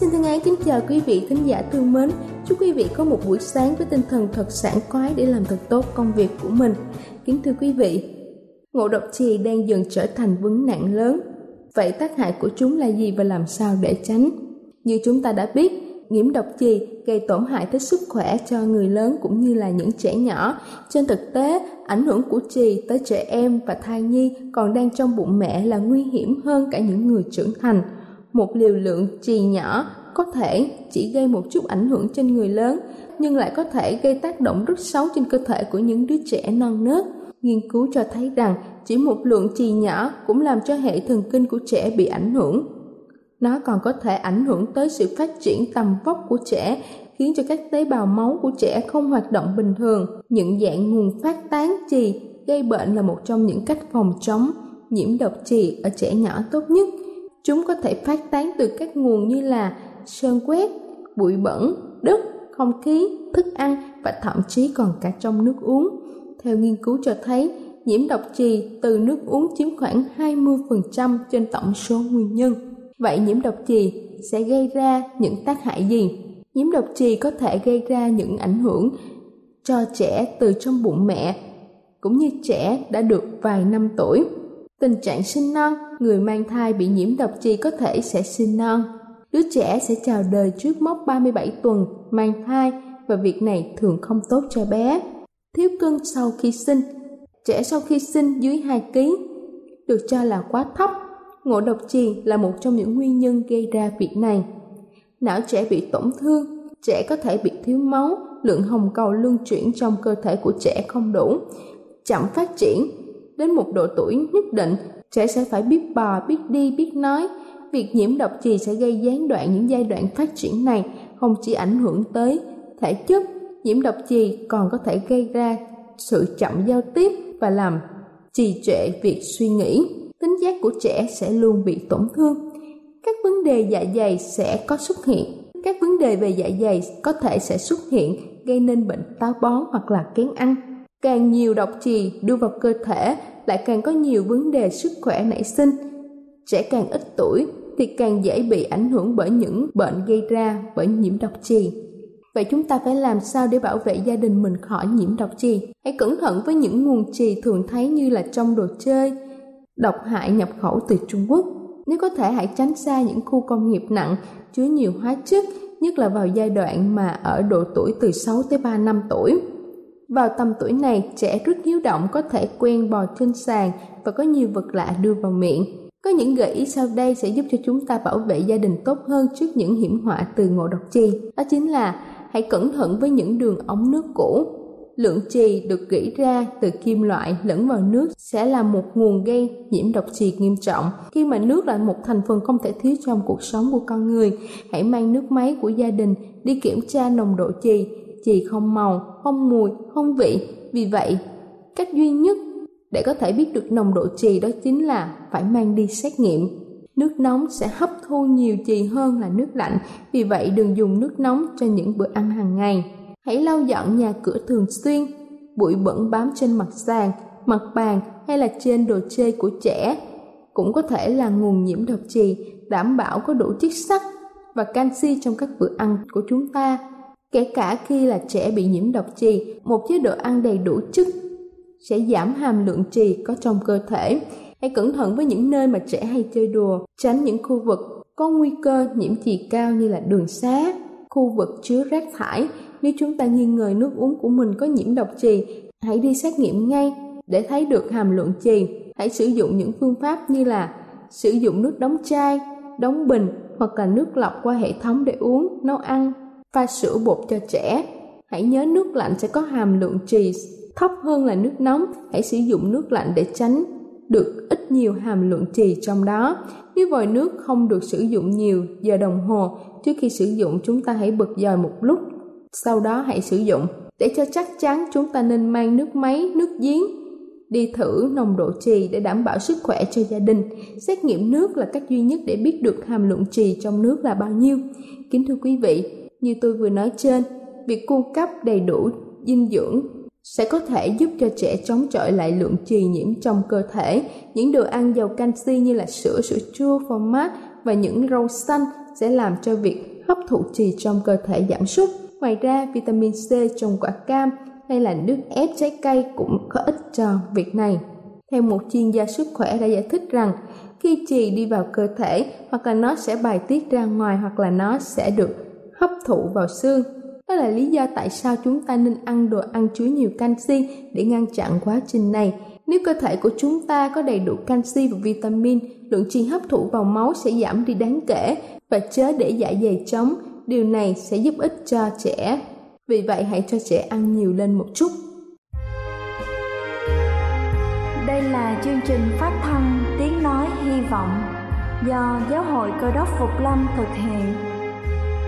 Xin thân ái kính chào quý vị thính giả thương mến. Chúc quý vị có một buổi sáng với tinh thần thật sảng khoái để làm thật tốt công việc của mình. Kính thưa quý vị, ngộ độc chì đang dần trở thành vấn nạn lớn. Vậy tác hại của chúng là gì và làm sao để tránh? Như chúng ta đã biết, nhiễm độc chì gây tổn hại tới sức khỏe cho người lớn cũng như là những trẻ nhỏ. Trên thực tế, ảnh hưởng của chì tới trẻ em và thai nhi còn đang trong bụng mẹ là nguy hiểm hơn cả những người trưởng thành. Một liều lượng chì nhỏ có thể chỉ gây một chút ảnh hưởng trên người lớn, nhưng lại có thể gây tác động rất xấu trên cơ thể của những đứa trẻ non nớt. Nghiên cứu cho thấy rằng chỉ một lượng chì nhỏ cũng làm cho hệ thần kinh của trẻ bị ảnh hưởng. Nó còn có thể ảnh hưởng tới sự phát triển tầm vóc của trẻ, khiến cho các tế bào máu của trẻ không hoạt động bình thường. Nhận dạng nguồn phát tán chì gây bệnh là một trong những cách phòng chống nhiễm độc chì ở trẻ nhỏ tốt nhất. Chúng có thể phát tán từ các nguồn như là sơn quét, bụi bẩn, đất, không khí, thức ăn và thậm chí còn cả trong nước uống. Theo nghiên cứu cho thấy, nhiễm độc chì từ nước uống chiếm khoảng 20% trên tổng số nguyên nhân. Vậy nhiễm độc chì sẽ gây ra những tác hại gì? Nhiễm độc chì có thể gây ra những ảnh hưởng cho trẻ từ trong bụng mẹ, cũng như trẻ đã được vài năm tuổi. Tình trạng sinh non, người mang thai bị nhiễm độc chì có thể sẽ sinh non. Đứa trẻ sẽ chào đời trước mốc 37 tuần mang thai và việc này thường không tốt cho bé. Thiếu cân sau khi sinh, trẻ sau khi sinh dưới 2 kg được cho là quá thấp. Ngộ độc chì là một trong những nguyên nhân gây ra việc này. Não trẻ bị tổn thương, trẻ có thể bị thiếu máu, lượng hồng cầu luân chuyển trong cơ thể của trẻ không đủ, chậm phát triển. Đến một độ tuổi nhất định, trẻ sẽ phải biết bò, biết đi, biết nói. Việc nhiễm độc chì sẽ gây gián đoạn những giai đoạn phát triển này, không chỉ ảnh hưởng tới thể chất. Nhiễm độc chì còn có thể gây ra sự chậm giao tiếp và làm trì trệ việc suy nghĩ. Tính giác của trẻ sẽ luôn bị tổn thương. Các vấn đề dạ dày sẽ có xuất hiện. Các vấn đề về dạ dày có thể sẽ xuất hiện, gây nên bệnh táo bón hoặc là kén ăn. Càng nhiều độc chì đưa vào cơ thể, lại càng có nhiều vấn đề sức khỏe nảy sinh. Trẻ càng ít tuổi thì càng dễ bị ảnh hưởng bởi những bệnh gây ra bởi nhiễm độc chì. Vậy chúng ta phải làm sao để bảo vệ gia đình mình khỏi nhiễm độc chì? Hãy cẩn thận với những nguồn chì thường thấy như là trong đồ chơi, độc hại nhập khẩu từ Trung Quốc. Nếu có thể hãy tránh xa những khu công nghiệp nặng, chứa nhiều hóa chất, nhất là vào giai đoạn mà ở độ tuổi từ 6 tới 3 năm tuổi. Vào tầm tuổi này, trẻ rất hiếu động, có thể quen bò trên sàn và có nhiều vật lạ đưa vào miệng. Có những gợi ý sau đây sẽ giúp cho chúng ta bảo vệ gia đình tốt hơn trước những hiểm họa từ ngộ độc chì. Đó chính là hãy cẩn thận với những đường ống nước cũ. Lượng chì được gỉ ra từ kim loại lẫn vào nước sẽ là một nguồn gây nhiễm độc chì nghiêm trọng. Khi mà nước là một thành phần không thể thiếu trong cuộc sống của con người, hãy mang nước máy của gia đình đi kiểm tra nồng độ chì. Chì không màu, không mùi, không vị Vì vậy, cách duy nhất để có thể biết được nồng độ chì đó chính là phải mang đi xét nghiệm. Nước nóng sẽ hấp thu nhiều chì hơn là nước lạnh, vì vậy đừng dùng nước nóng cho những bữa ăn hàng ngày. Hãy lau dọn nhà cửa thường xuyên. Bụi bẩn bám trên mặt sàn, mặt bàn hay là trên đồ chơi của trẻ cũng có thể là nguồn nhiễm độc chì. Đảm bảo có đủ chiết sắt và canxi trong các bữa ăn của chúng ta. Kể cả khi là trẻ bị nhiễm độc chì, một chế độ ăn đầy đủ chất sẽ giảm hàm lượng chì có trong cơ thể. Hãy cẩn thận với những nơi mà trẻ hay chơi đùa, tránh những khu vực có nguy cơ nhiễm chì cao như là đường xá, khu vực chứa rác thải. Nếu chúng ta nghi ngờ nước uống của mình có nhiễm độc chì, hãy đi xét nghiệm ngay để thấy được hàm lượng chì. Hãy sử dụng những phương pháp như là sử dụng nước đóng chai, đóng bình hoặc là nước lọc qua hệ thống để uống, nấu ăn, pha sữa bột cho trẻ. Hãy nhớ nước lạnh sẽ có hàm lượng chì thấp hơn là nước nóng. Hãy sử dụng nước lạnh để tránh được ít nhiều hàm lượng chì trong đó. Nếu vòi nước không được sử dụng nhiều giờ đồng hồ, trước khi sử dụng chúng ta hãy bật vòi một lúc, sau đó hãy sử dụng. Để cho chắc chắn, chúng ta nên mang nước máy, nước giếng đi thử nồng độ chì để đảm bảo sức khỏe cho gia đình. Xét nghiệm nước là cách duy nhất để biết được hàm lượng chì trong nước là bao nhiêu. Kính thưa quý vị, như tôi vừa nói trên, việc cung cấp đầy đủ dinh dưỡng sẽ có thể giúp cho trẻ chống chọi lại lượng chì nhiễm trong cơ thể. Những đồ ăn giàu canxi như là sữa, sữa chua, phô mát và những rau xanh sẽ làm cho việc hấp thụ chì trong cơ thể giảm sút. Ngoài ra, vitamin C trong quả cam hay là nước ép trái cây cũng có ích cho việc này. Theo một chuyên gia sức khỏe đã giải thích rằng, khi chì đi vào cơ thể, hoặc là nó sẽ bài tiết ra ngoài, hoặc là nó sẽ được hấp thụ vào xương. Đó là lý do tại sao chúng ta nên ăn đồ ăn chứa nhiều canxi để ngăn chặn quá trình này. Nếu cơ thể của chúng ta có đầy đủ canxi và vitamin, lượng chì hấp thụ vào máu sẽ giảm đi đáng kể và chớ để dạ dày trống. Điều này sẽ giúp ích cho trẻ. Vì vậy, hãy cho trẻ ăn nhiều lên một chút. Đây là chương trình phát thanh Tiếng Nói Hy Vọng do Giáo hội Cơ đốc Phục Lâm thực hiện.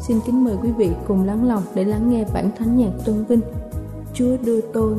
xin kính mời quý vị cùng lắng lòng để lắng nghe bản thánh nhạc tôn vinh Chúa đưa tôi.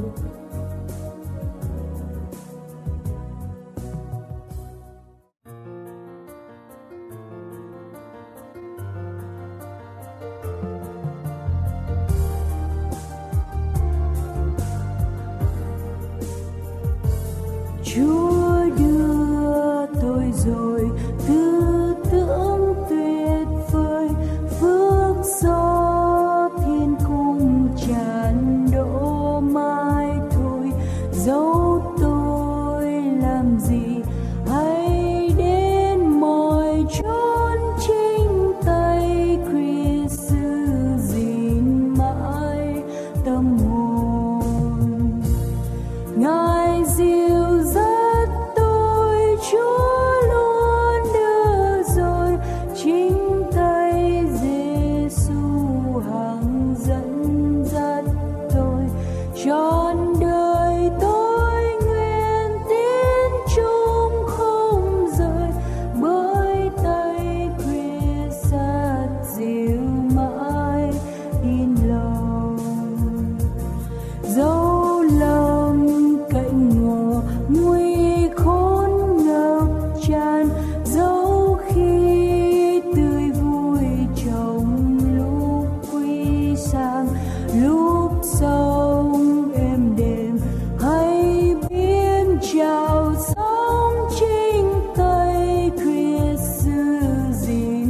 Chào sống chính tay Christ giữ gìn.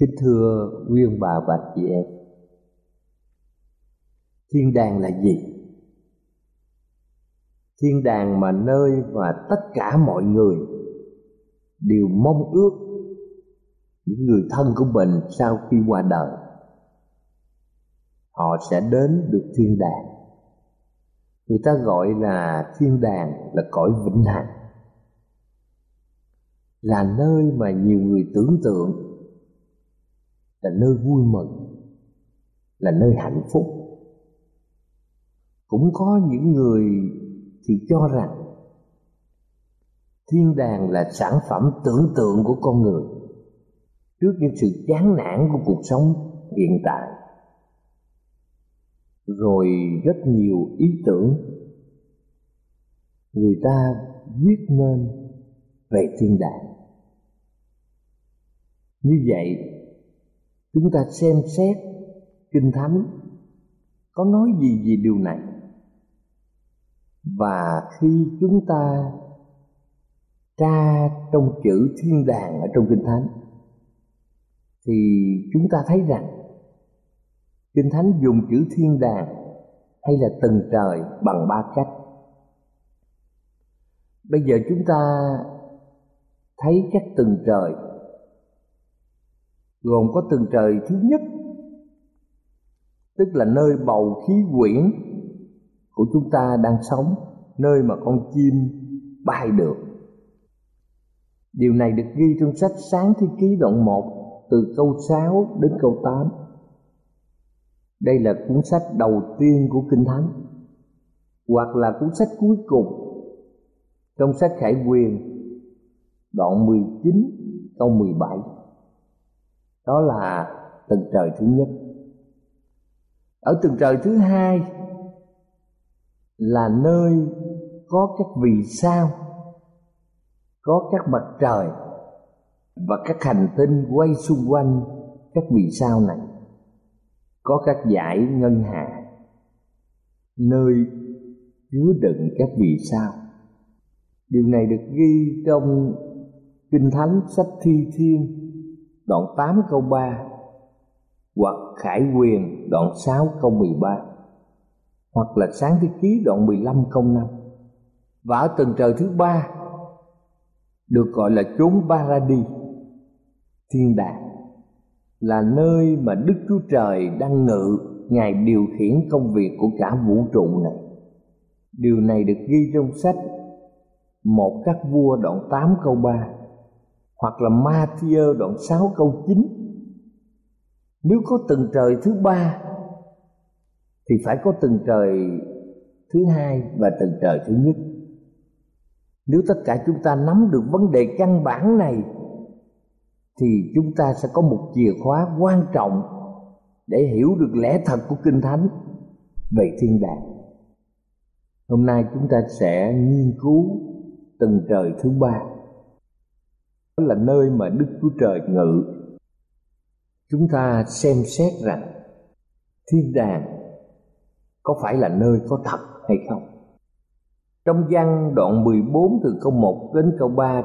Kính thưa quý ông bà và chị em, thiên đàng là gì? Thiên đàng mà nơi mà tất cả mọi người đều mong ước những người thân của mình sau khi qua đời, họ sẽ đến được thiên đàng. Người ta gọi là thiên đàng là cõi vĩnh hằng, là nơi mà nhiều người tưởng tượng là nơi vui mừng, là nơi hạnh phúc. Cũng có những người thì cho rằng thiên đàng là sản phẩm tưởng tượng của con người trước những sự chán nản của cuộc sống hiện tại. Rồi rất nhiều ý tưởng người ta viết nên về thiên đàng. Như vậy, chúng ta xem xét Kinh Thánh có nói gì về điều này. Và khi chúng ta tra trong chữ thiên đàng ở trong Kinh Thánh thì chúng ta thấy rằng Kinh Thánh dùng chữ thiên đàng hay là tầng trời bằng ba cách. Bây giờ chúng ta thấy các tầng trời gồm có tầng trời thứ nhất, tức là nơi bầu khí quyển của chúng ta đang sống, nơi mà con chim bay được. Điều này được ghi trong sách Sáng Thế Ký đoạn 1 từ câu 6 đến câu 8. Đây là cuốn sách đầu tiên của Kinh Thánh, hoặc là cuốn sách cuối cùng trong sách Khải Huyền đoạn 19 câu 17. Đó là tầng trời thứ nhất. Ở tầng trời thứ hai là nơi có các vì sao, có các mặt trời và các hành tinh quay xung quanh các vì sao này. Có các dải ngân hà, nơi chứa đựng các vì sao. Điều này được ghi trong Kinh Thánh sách Thi Thiên đoạn 8 câu 3, hoặc Khải Huyền đoạn 6 câu 13, hoặc là Sáng Thế Ký đoạn 15 câu 5. Và ở tầng trời thứ ba được gọi là chốn Paradis, thiên đàng là nơi mà Đức Chúa Trời đang ngự, Ngài điều khiển công việc của cả vũ trụ này. Điều này được ghi trong sách Một Các Vua đoạn 8 câu 3 hoặc là Ma-thi-ơ đoạn 6 câu 9. Nếu có tầng trời thứ ba thì phải có tầng trời thứ hai và tầng trời thứ nhất. Nếu tất cả chúng ta nắm được vấn đề căn bản này thì chúng ta sẽ có một chìa khóa quan trọng để hiểu được lẽ thật của Kinh Thánh về thiên đàng. Hôm nay chúng ta sẽ nghiên cứu tầng trời thứ ba. Đó là nơi mà Đức Chúa Trời ngự. Chúng ta xem xét rằng thiên đàng có phải là nơi có thật hay không. Trong Giăng đoạn 14 từ câu 1 đến câu 3,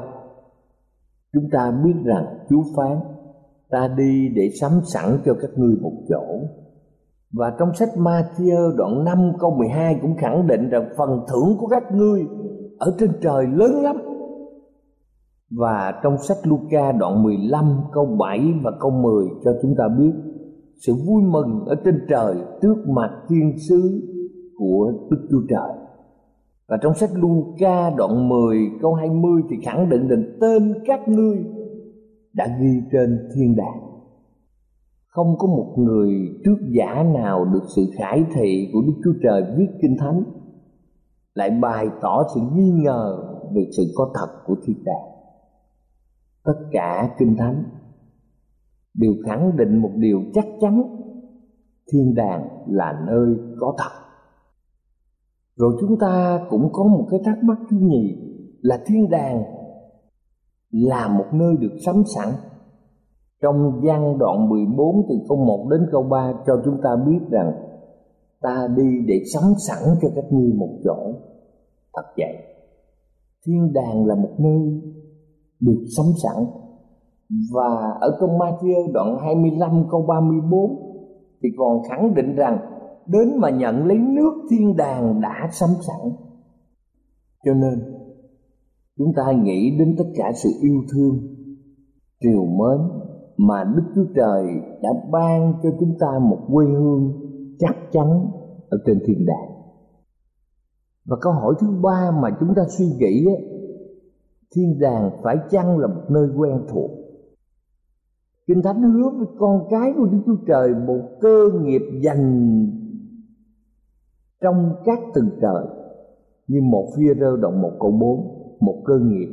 chúng ta biết rằng Chúa phán: ta đi để sắm sẵn cho các ngươi một chỗ. Và trong sách Ma-thi-ơ đoạn 5 câu 12 cũng khẳng định rằng phần thưởng của các ngươi ở trên trời lớn lắm. Và trong sách Luca đoạn 15 câu 7 và câu 10 cho chúng ta biết sự vui mừng ở trên trời trước mặt thiên sứ của Đức Chúa Trời. Và trong sách Luca đoạn 10 câu 20 thì khẳng định rằng tên các ngươi đã ghi trên thiên đàng. Không có một người trước giả nào được sự khải thị của Đức Chúa Trời viết Kinh Thánh lại bày tỏ sự nghi ngờ về sự có thật của thiên đàng. Tất cả Kinh Thánh đều khẳng định một điều chắc chắn: thiên đàng là nơi có thật. Rồi chúng ta cũng có một cái thắc mắc thứ nhì là thiên đàng là một nơi được sắm sẵn. Trong Giăng đoạn 14 từ câu 1 đến câu 3 cho chúng ta biết rằng ta đi để sắm sẵn cho các ngươi một chỗ. Thật vậy, thiên đàng là một nơi được sắm sẵn. Và ở trong Ma-thi-ơ đoạn 25 câu 34 thì còn khẳng định rằng đến mà nhận lấy nước thiên đàng đã sắm sẵn. Cho nên chúng ta nghĩ đến tất cả sự yêu thương, trìu mến mà Đức Chúa Trời đã ban cho chúng ta một quê hương chắc chắn ở trên thiên đàng. Và câu hỏi thứ ba mà chúng ta suy nghĩ ấy, thiên đàng phải chăng là một nơi quen thuộc? Kinh Thánh hứa với con cái của Đức Chúa Trời một cơ nghiệp dành trong các tầng trời, như một Phi-e-rơ đoạn 1 câu 4, một cơ nghiệp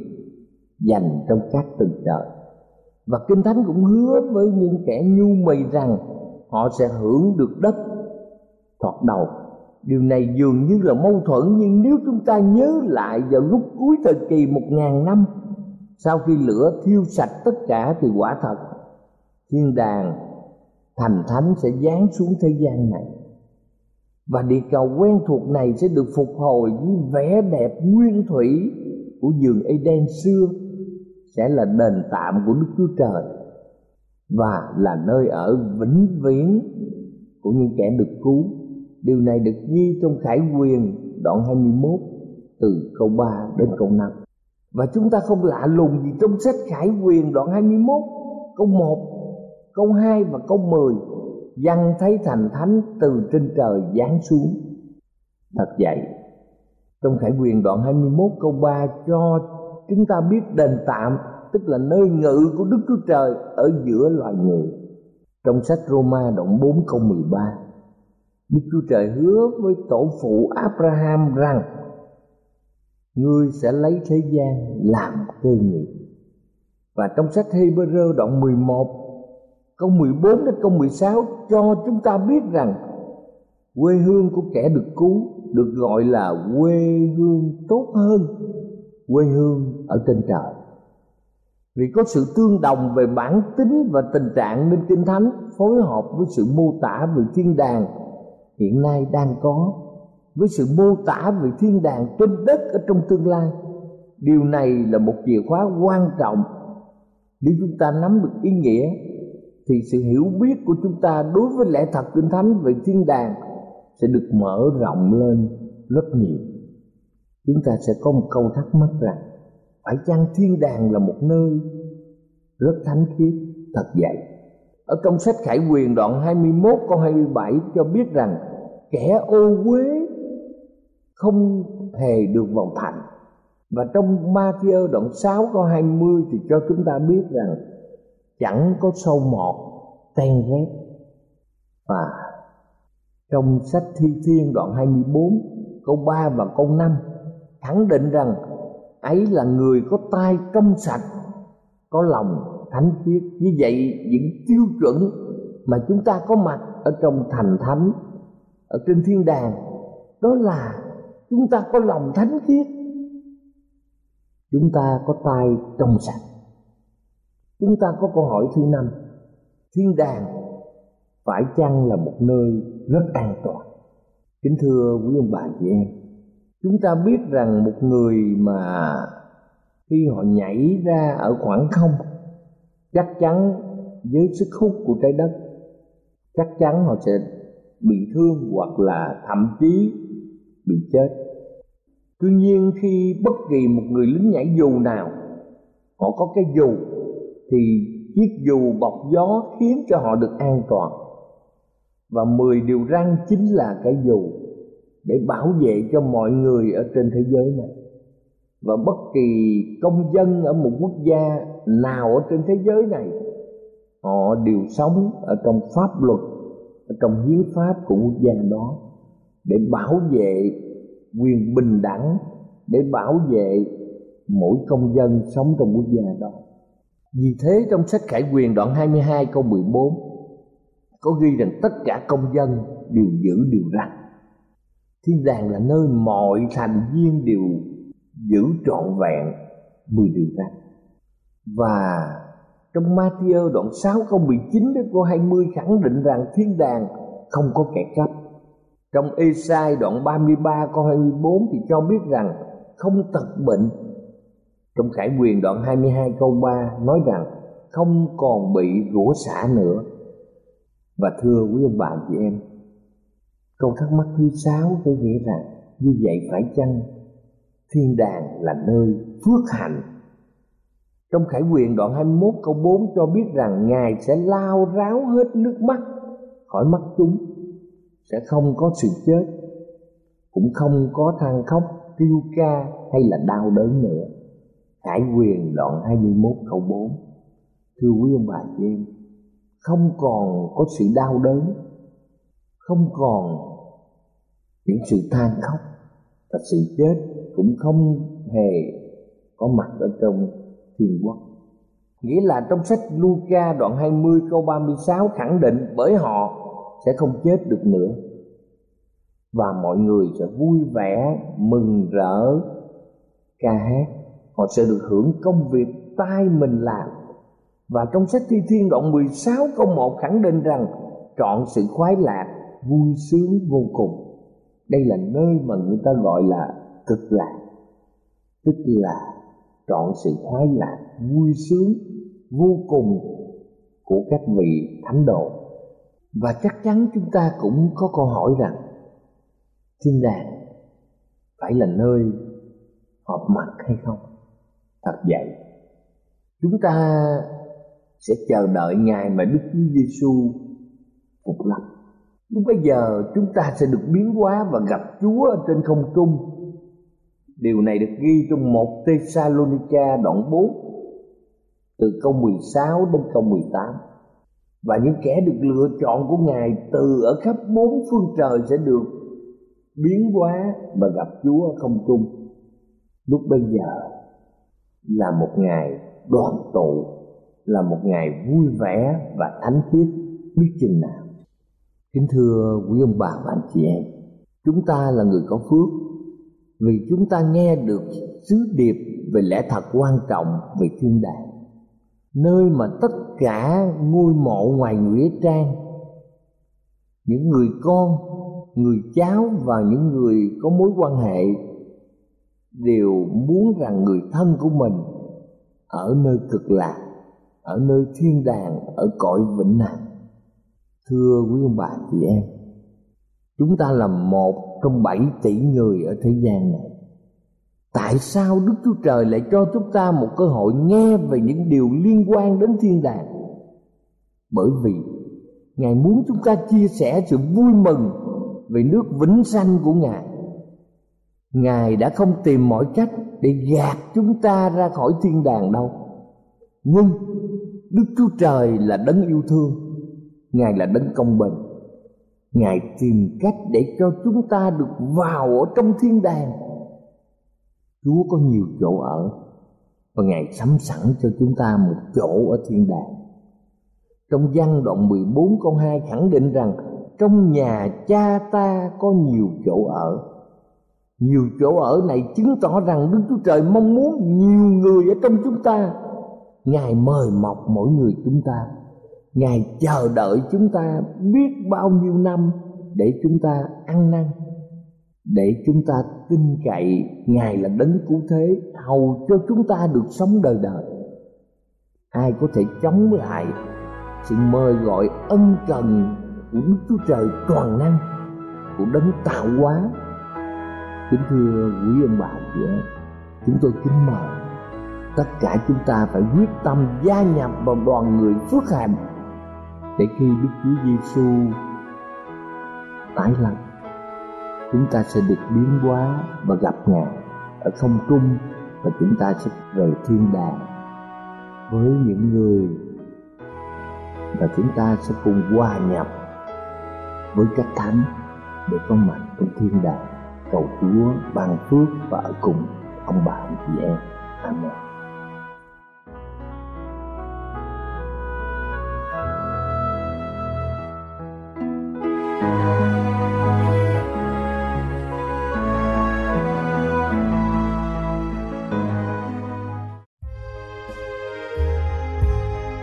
dành trong các tầng trời. Và Kinh Thánh cũng hứa với những kẻ nhu mì rằng họ sẽ hưởng được đất thoạt đầu. Điều này dường như là mâu thuẫn, nhưng nếu chúng ta nhớ lại vào lúc cuối thời kỳ 1000 năm sau khi lửa thiêu sạch tất cả thì quả thật thiên đàng thành thánh sẽ giáng xuống thế gian này, và địa cầu quen thuộc này sẽ được phục hồi với vẻ đẹp nguyên thủy của vườn Eden xưa, sẽ là đền tạm của Đức Chúa Trời và là nơi ở vĩnh viễn của những kẻ được cứu. Điều này được ghi trong Khải Huyền đoạn 21 từ câu 3 đến câu 5. Và chúng ta không lạ lùng gì trong sách Khải Huyền đoạn 21 câu 1, câu 2 và câu 10: Giăng thấy thành thánh từ trên trời giáng xuống. Thật vậy, trong Khải Huyền đoạn 21 câu 3 cho chúng ta biết đền tạm, tức là nơi ngự của Đức Chúa Trời ở giữa loài người. Trong sách Roma đoạn 4 câu 13, Đức Chúa Trời hứa với tổ phụ Abraham rằng ngươi sẽ lấy thế gian làm cơ nghiệp. Và trong sách Hê-bơ-rơ đoạn 11 câu 14 đến câu 16 cho chúng ta biết rằng quê hương của kẻ được cứu được gọi là quê hương tốt hơn, quê hương ở trên trời. Vì có sự tương đồng về bản tính và tình trạng nên Kinh Thánh phối hợp với sự mô tả về thiên đàng hiện nay đang có với sự mô tả về thiên đàng trên đất ở trong tương lai. Điều này là một chìa khóa quan trọng. Nếu chúng ta nắm được ý nghĩa thì sự hiểu biết của chúng ta đối với lẽ thật Kinh Thánh về thiên đàng sẽ được mở rộng lên rất nhiều. Chúng ta sẽ có một câu thắc mắc rằng phải chăng thiên đàng là một nơi rất thánh khiết? Thật vậy, ở trong sách Khải Huyền đoạn 21 câu 27 cho biết rằng kẻ ô uế không hề được vào thành. Và trong Ma-thi-ơ đoạn 6 câu 20 thì cho chúng ta biết rằng chẳng có sâu mọt, ten ghét. Và trong sách Thi Thiên đoạn 24 câu 3 và câu 5 khẳng định rằng ấy là người có tay trong sạch, có lòng thánh khiết. Như vậy những tiêu chuẩn mà chúng ta có mặt ở trong thành thánh, ở trên thiên đàng, đó là chúng ta có lòng thánh khiết, chúng ta có tay trong sạch. Chúng ta có câu hỏi thứ 5: thiên đàng phải chăng là một nơi rất an toàn? Kính thưa quý ông bà chị em, chúng ta biết rằng một người mà khi họ nhảy ra ở khoảng không, chắc chắn với sức hút của trái đất, chắc chắn họ sẽ bị thương hoặc là thậm chí bị chết. Tuy nhiên khi bất kỳ một người lính nhảy dù nào, họ có cái dù, thì chiếc dù bọc gió khiến cho họ được an toàn. Và 10 điều răn chính là cái dù để bảo vệ cho mọi người ở trên thế giới này. Và bất kỳ công dân ở một quốc gia nào ở trên thế giới này, họ đều sống ở trong pháp luật, ở trong hiến pháp của quốc gia đó, để bảo vệ quyền bình đẳng, để bảo vệ mỗi công dân sống trong quốc gia đó. Vì thế trong sách Khải Quyền đoạn 22 câu 14 có ghi rằng tất cả công dân đều giữ điều răn. Thiên đàng là nơi mọi thành viên đều giữ trọn vẹn 10 điều răn. Và trong Ma-thi-ơ đoạn 6 câu 19 đến câu 20 khẳng định rằng thiên đàng không có kẻ cắp. Trong Ê-sai đoạn 33 câu 24 thì cho biết rằng không tật bệnh. Trong Khải Quyền đoạn 22 câu 3 nói rằng không còn bị rủa xả nữa. Và thưa quý ông bà chị em, câu thắc mắc thứ 6 có nghĩa rằng như vậy phải chăng thiên đàng là nơi phước hạnh? Trong Khải Quyền đoạn 21 câu 4 cho biết rằng Ngài sẽ lau ráo hết nước mắt khỏi mắt chúng, sẽ không có sự chết, cũng không có than khóc, kêu ca hay là đau đớn nữa. Khải Quyền đoạn 21 câu 4. Thưa quý ông bà chị em, không còn có sự đau đớn, không còn những sự than khóc, và sự chết cũng không hề có mặt ở trong thiên quốc. Nghĩa là trong sách Luca đoạn 20 câu 36 khẳng định bởi họ sẽ không chết được nữa, và mọi người sẽ vui vẻ, mừng rỡ, ca hát. Họ sẽ được hưởng công việc tay mình làm. Và trong sách Thi Thiên đoạn 16 câu 1 khẳng định rằng trọn sự khoái lạc, vui sướng vô cùng. Đây là nơi mà người ta gọi là cực lạc, tức là trọn sự khoái lạc, vui sướng vô cùng của các vị thánh đồ. Và chắc chắn chúng ta cũng có câu hỏi rằng thiên đàng phải là nơi họp mặt hay không? Thật vậy, chúng ta sẽ chờ đợi ngày mà Đức Chúa Giê-xu phục lâm. Lúc bây giờ chúng ta sẽ được biến hóa và gặp Chúa ở trên không trung. Điều này được ghi trong 1 Tê-sa-lô-ni-ca đoạn 4 từ câu 16 đến câu 18. Và những kẻ được lựa chọn của Ngài từ ở khắp 4 phương trời sẽ được biến hóa và gặp Chúa ở không trung. Lúc bây giờ là một ngày đoàn tụ, là một ngày vui vẻ và thánh khiết biết chừng nào. Kính thưa quý ông bà và anh chị em, chúng ta là người có phước vì chúng ta nghe được sứ điệp về lẽ thật quan trọng về thiên đàng, nơi mà tất cả ngôi mộ ngoài nghĩa trang, những người con, người cháu và những người có mối quan hệ đều muốn rằng người thân của mình ở nơi cực lạc, ở nơi thiên đàng, ở cõi vĩnh hằng. Thưa quý ông bà chị em, chúng ta là một trong 7 tỷ người ở thế gian này. Tại sao Đức Chúa Trời lại cho chúng ta một cơ hội nghe về những điều liên quan đến thiên đàng? Bởi vì Ngài muốn chúng ta chia sẻ sự vui mừng về nước vĩnh sanh của Ngài. Ngài đã không tìm mọi cách để gạt chúng ta ra khỏi thiên đàng đâu. Nhưng Đức Chúa Trời là đấng yêu thương, Ngài là đấng công bình. Ngài tìm cách để cho chúng ta được vào ở trong thiên đàng. Chúa có nhiều chỗ ở, và Ngài sắm sẵn cho chúng ta một chỗ ở thiên đàng. Trong Văn đoạn 14 câu 2 khẳng định rằng trong nhà Cha ta có nhiều chỗ ở. Nhiều chỗ ở này chứng tỏ rằng Đức Chúa Trời mong muốn nhiều người ở trong chúng ta. Ngài mời mọc mỗi người chúng ta, Ngài chờ đợi chúng ta biết bao nhiêu năm để chúng ta ăn năn, để chúng ta tin cậy Ngài là đấng cứu thế, hầu cho chúng ta được sống đời đời. Ai có thể chống lại sự mời gọi ân cần của Đức Chúa Trời toàn năng, của đấng tạo hóa? Kính thưa quý ông bà chị em, chúng tôi kính mời tất cả chúng ta phải quyết tâm gia nhập vào đoàn người phước hạnh, để khi Đức Chúa Giêsu tái lâm, chúng ta sẽ được biến hóa và gặp Ngài ở không trung, và chúng ta sẽ về thiên đàng với những người, và chúng ta sẽ cùng hòa nhập với các thánh để có mặt trong thiên đàng. Cầu Chúa ban phước và ở cùng ông bà chị em. Amen.